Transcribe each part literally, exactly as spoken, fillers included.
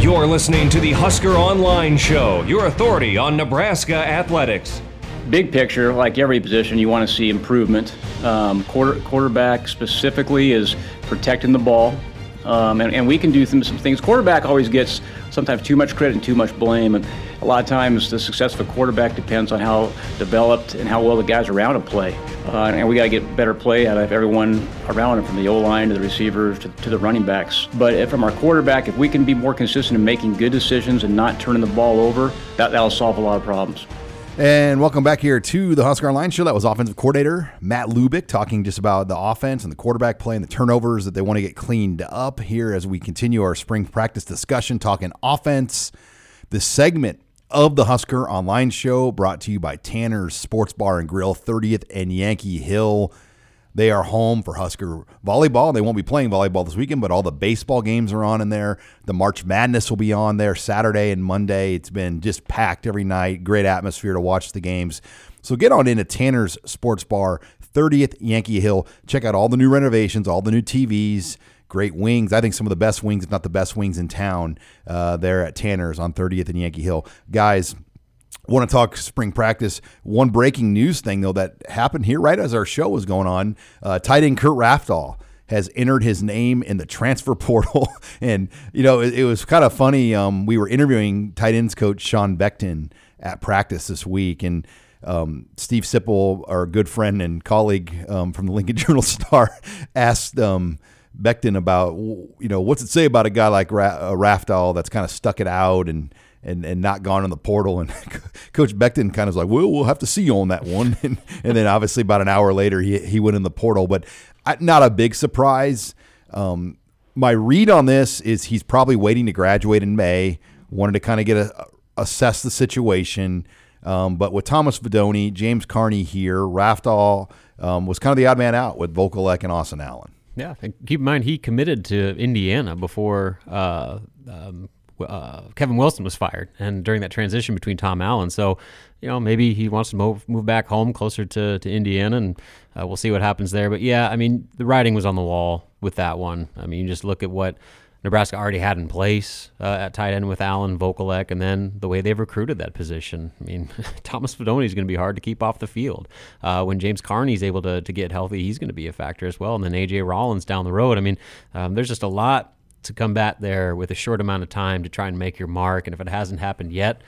You're listening to the Husker Online Show, your authority on Nebraska athletics. Big picture, like every position, you want to see improvement. Um, quarter, quarterback specifically is protecting the ball, um, and, and we can do some, some things. Quarterback always gets sometimes too much credit and too much blame, and a lot of times the success of a quarterback depends on how developed and how well the guys around him play. Uh, and we got to get better play out of everyone around him, from the O-line to the receivers to, to the running backs. But from our quarterback, if we can be more consistent in making good decisions and not turning the ball over, that, that'll solve a lot of problems. And welcome back here to the Husker Online Show. That was offensive coordinator Matt Lubick talking just about the offense and the quarterback play and the turnovers that they want to get cleaned up here as we continue our spring practice discussion, talking offense. This segment of the Husker Online Show brought to you by Tanner's Sports Bar and Grill, thirtieth and Yankee Hill. They are home for Husker volleyball. They won't be playing volleyball this weekend, but all the baseball games are on in there. The March Madness will be on there Saturday and Monday. It's been just packed every night. Great atmosphere to watch the games. So get on into Tanner's Sports Bar, thirtieth Yankee Hill. Check out all the new renovations, all the new T Vs. Great wings. I think some of the best wings, if not the best wings in town, uh, there at Tanner's on thirtieth and Yankee Hill. Guys, want to talk spring practice. One breaking news thing, though, that happened here right as our show was going on. Uh, tight end Kurt Rafdal has entered his name in the transfer portal. And, you know, it, it was kind of funny. Um, we were interviewing tight ends coach Sean Beckton at practice this week, and Um, Steve Sipple, our good friend and colleague um, from the Lincoln Journal-Star, asked um, Beckton about, you know, what's it say about a guy like Ra- uh, Rafdal that's kind of stuck it out and and and not gone in the portal. And Coach Beckton kind of was like, well, we'll have to see you on that one. And, and then obviously about an hour later, he he went in the portal. But I, not a big surprise. Um, my read on this is he's probably waiting to graduate in May. Wanted to kind of get a, assess the situation. Um, but with Thomas Fidone, James Carney here, Rafdal um, was kind of the odd man out with Vokolek and Austin Allen. Yeah, and keep in mind he committed to Indiana before uh, um, uh, Kevin Wilson was fired, and during that transition between Tom Allen. So, you know, maybe he wants to move, move back home closer to, to Indiana, and uh, we'll see what happens there. But, yeah, I mean, the writing was on the wall with that one. I mean, you just look at what Nebraska already had in place uh, at tight end with Alan Vokolek, and then the way they've recruited that position. I mean, Thomas Fidone is going to be hard to keep off the field. Uh, when James Carney is able to, to get healthy, he's going to be a factor as well. And then A J. Rollins down the road. I mean, um, there's just a lot to combat there with a short amount of time to try and make your mark. And if it hasn't happened yet,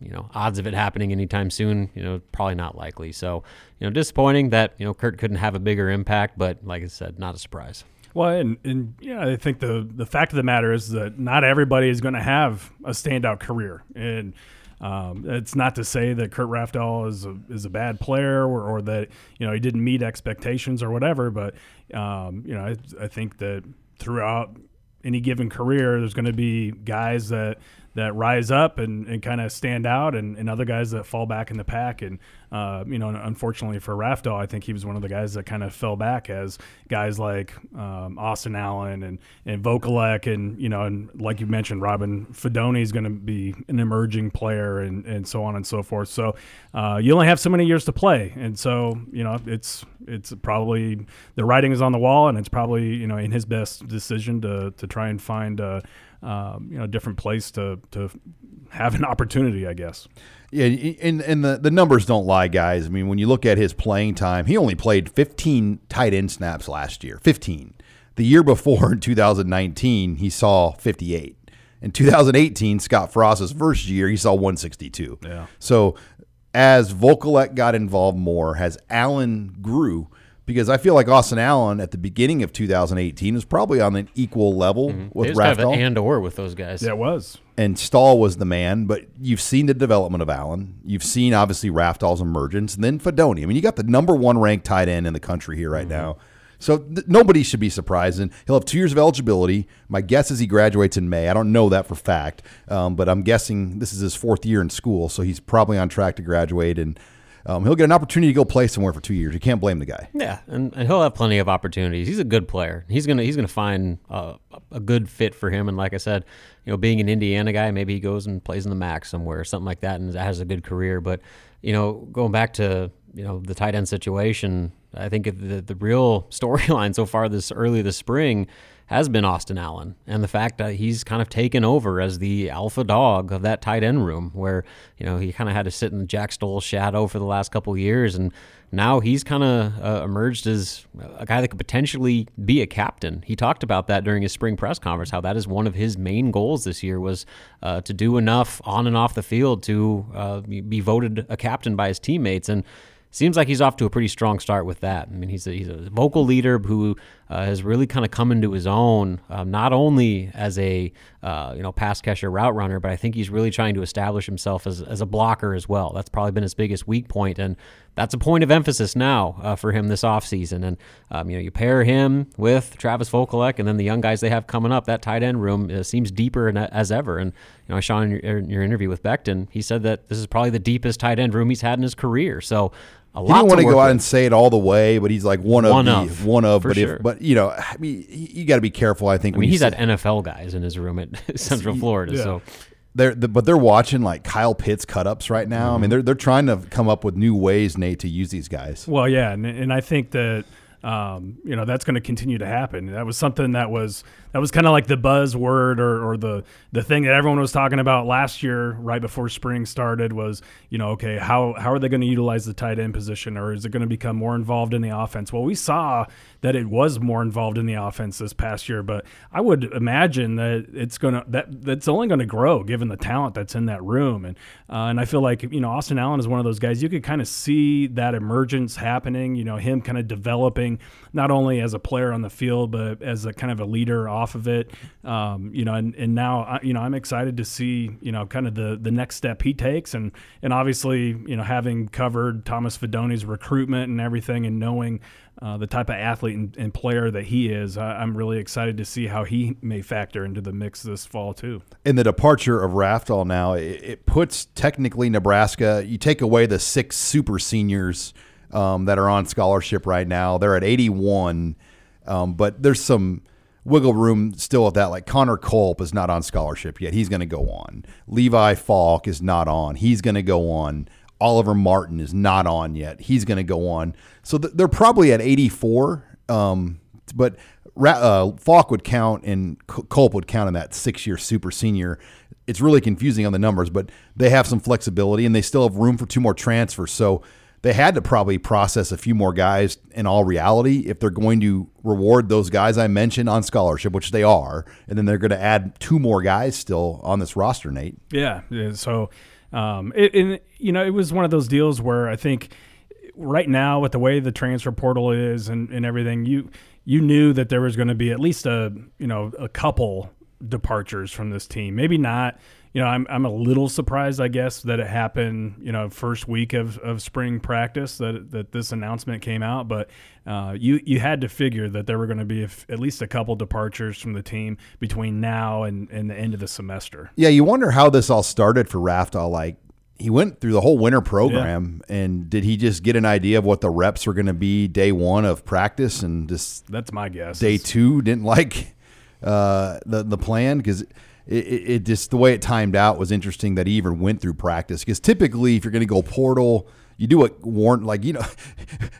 you know, odds of it happening anytime soon, you know, probably not likely. So, you know, disappointing that, you know, Kurt couldn't have a bigger impact, but like I said, not a surprise. Well, and, and yeah, I think the, the fact of the matter is that not everybody is going to have a standout career. And um, it's not to say that Kurt Rafdal is a, is a bad player or, or that, you know, he didn't meet expectations or whatever. But, um, you know, I, I think that throughout any given career, there's going to be guys that that rise up and, and kind of stand out, and, and other guys that fall back in the pack. And, uh, you know, unfortunately for Rafdal, I think he was one of the guys that kind of fell back as guys like um, Austin Allen and, and Vokolek. And, you know, and like you mentioned, Robin Fidone is going to be an emerging player, and, and so on and so forth. So uh, you only have so many years to play. And so, you know, it's it's probably the writing is on the wall, and it's probably, you know, in his best decision to, to try and find a, Um, you know, different place to to have an opportunity, I guess. Yeah, and and the, the numbers don't lie, guys. I mean, when you look at his playing time, he only played fifteen tight end snaps last year. fifteen. The year before, in two thousand nineteen, he saw fifty-eight. In two thousand eighteen, Scott Frost's first year, he saw one sixty-two. Yeah. So as Vokolek got involved more, as Allen grew, because I feel like Austin Allen at the beginning of two thousand eighteen was probably on an equal level mm-hmm. with Rafdal. It was kind of an and or with those guys. Yeah, it was. And Stoll was the man, but you've seen the development of Allen. You've seen, obviously, Rafdal's emergence, and then Fidone. I mean, you got the number one ranked tight end in the country here right mm-hmm. now. So th- nobody should be surprised. And he'll have two years of eligibility. My guess is he graduates in May. I don't know that for fact, um, but I'm guessing this is his fourth year in school, so he's probably on track to graduate, and um, he'll get an opportunity to go play somewhere for two years. You can't blame the guy. Yeah, and, and he'll have plenty of opportunities. He's a good player. He's gonna he's gonna find uh, a good fit for him. And like I said, you know, being an Indiana guy, maybe he goes and plays in the M A C somewhere or something like that, and has a good career. But you know, going back to you know the tight end situation, I think the the real storyline so far this early this spring has been Austin Allen, and the fact that he's kind of taken over as the alpha dog of that tight end room, where you know he kind of had to sit in Jack Stoll's shadow for the last couple of years, and now he's kind of uh, emerged as a guy that could potentially be a captain. He talked about that during his spring press conference, how that is one of his main goals this year was uh, to do enough on and off the field to uh, be voted a captain by his teammates, and seems like he's off to a pretty strong start with that. I mean, he's a, he's a vocal leader who uh, has really kind of come into his own, um, not only as a uh, you know pass catcher, route runner, but I think he's really trying to establish himself as as a blocker as well. That's probably been his biggest weak point, and that's a point of emphasis now uh, for him this offseason. And um, you know, you pair him with Travis Vokolek, and then the young guys they have coming up. That tight end room uh, seems deeper as ever. And you know, I saw in your, in your interview with Beckton, he said that this is probably the deepest tight end room he's had in his career. So. A lot he didn't want to, to go out with. And say it all the way, but he's like one of one the of, one of. But sure. if, but you know, I mean, you got to be careful. I think I mean, when he's had N F L guys in his room at Central he, Florida, yeah. so they're the, but they're watching like Kyle Pitts cut ups right now. Mm-hmm. I mean, they're they're trying to come up with new ways, Nate, to use these guys. Well, yeah, and and I think that. Um, you know, that's going to continue to happen. That was something that was that was kind of like the buzzword or, or the the thing that everyone was talking about last year right before spring started was, you know, okay, how, how are they going to utilize the tight end position, or is it going to become more involved in the offense? Well, we saw that it was more involved in the offense this past year, but I would imagine that it's going to that that's only going to grow given the talent that's in that room. And uh, and I feel like, you know, Austin Allen is one of those guys you could kind of see that emergence happening, you know, him kind of developing not only as a player on the field, but as a kind of a leader off of it. Um, you know, and, and now, you know, I'm excited to see, you know, kind of the, the next step he takes. And, and obviously, you know, having covered Thomas Fidone's recruitment and everything and knowing uh, the type of athlete and, and player that he is, I, I'm really excited to see how he may factor into the mix this fall too. And the departure of Rafdal now, it, it puts technically Nebraska, you take away the six super seniors Um, that are on scholarship right now. They're at eighty-one, um, but there's some wiggle room still at that. Like Connor Culp is not on scholarship yet. He's going to go on. Levi Falk is not on. He's going to go on. Oliver Martin is not on yet. He's going to go on. So th- they're probably at eighty-four, um, but Ra- uh, Falk would count and C- Culp would count in that six-year super senior. It's really confusing on the numbers, but they have some flexibility, and they still have room for two more transfers. So they had to probably process a few more guys in all reality if they're going to reward those guys I mentioned on scholarship, which they are, and then they're going to add two more guys still on this roster, Nate. Yeah, yeah. So, um, it, and, you know, it was one of those deals where I think right now with the way the transfer portal is and, and everything, you you knew that there was going to be at least a, you know, a couple departures from this team. Maybe not. You know, I'm I'm a little surprised, I guess, that it happened, you know, first week of, of spring practice that that this announcement came out. But uh, you, you had to figure that there were going to be f- at least a couple departures from the team between now and, and the end of the semester. Yeah, you wonder how this all started for Rafdal. Like, he went through the whole winter program, yeah. And did he just get an idea of what the reps were going to be day one of practice and just – that's my guess. Day two didn't like uh, the, the plan because – It, it, it just the way it timed out was interesting that he even went through practice, because typically if you're going to go portal, you do what Warren, like, you know,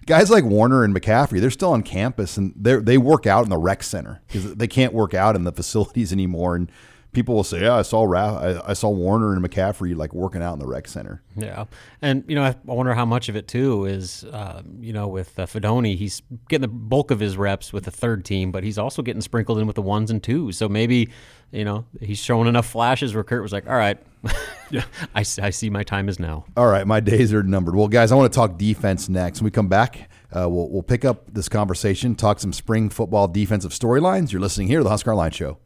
guys like Warner and McCaffrey, they're still on campus and they they work out in the rec center because they can't work out in the facilities anymore. And people will say, yeah, I saw Ra- I saw Warner and McCaffrey like working out in the rec center. Yeah. And, you know, I wonder how much of it, too, is, uh, you know, with uh, Fidone, he's getting the bulk of his reps with the third team, but he's also getting sprinkled in with the ones and twos. So maybe, you know, he's showing enough flashes where Kurt was like, all right, yeah. I, I see my time is now. All right, my days are numbered. Well, guys, I want to talk defense next. When we come back, uh, we'll, we'll pick up this conversation, talk some spring football defensive storylines. You're listening here to the Husker Line Show.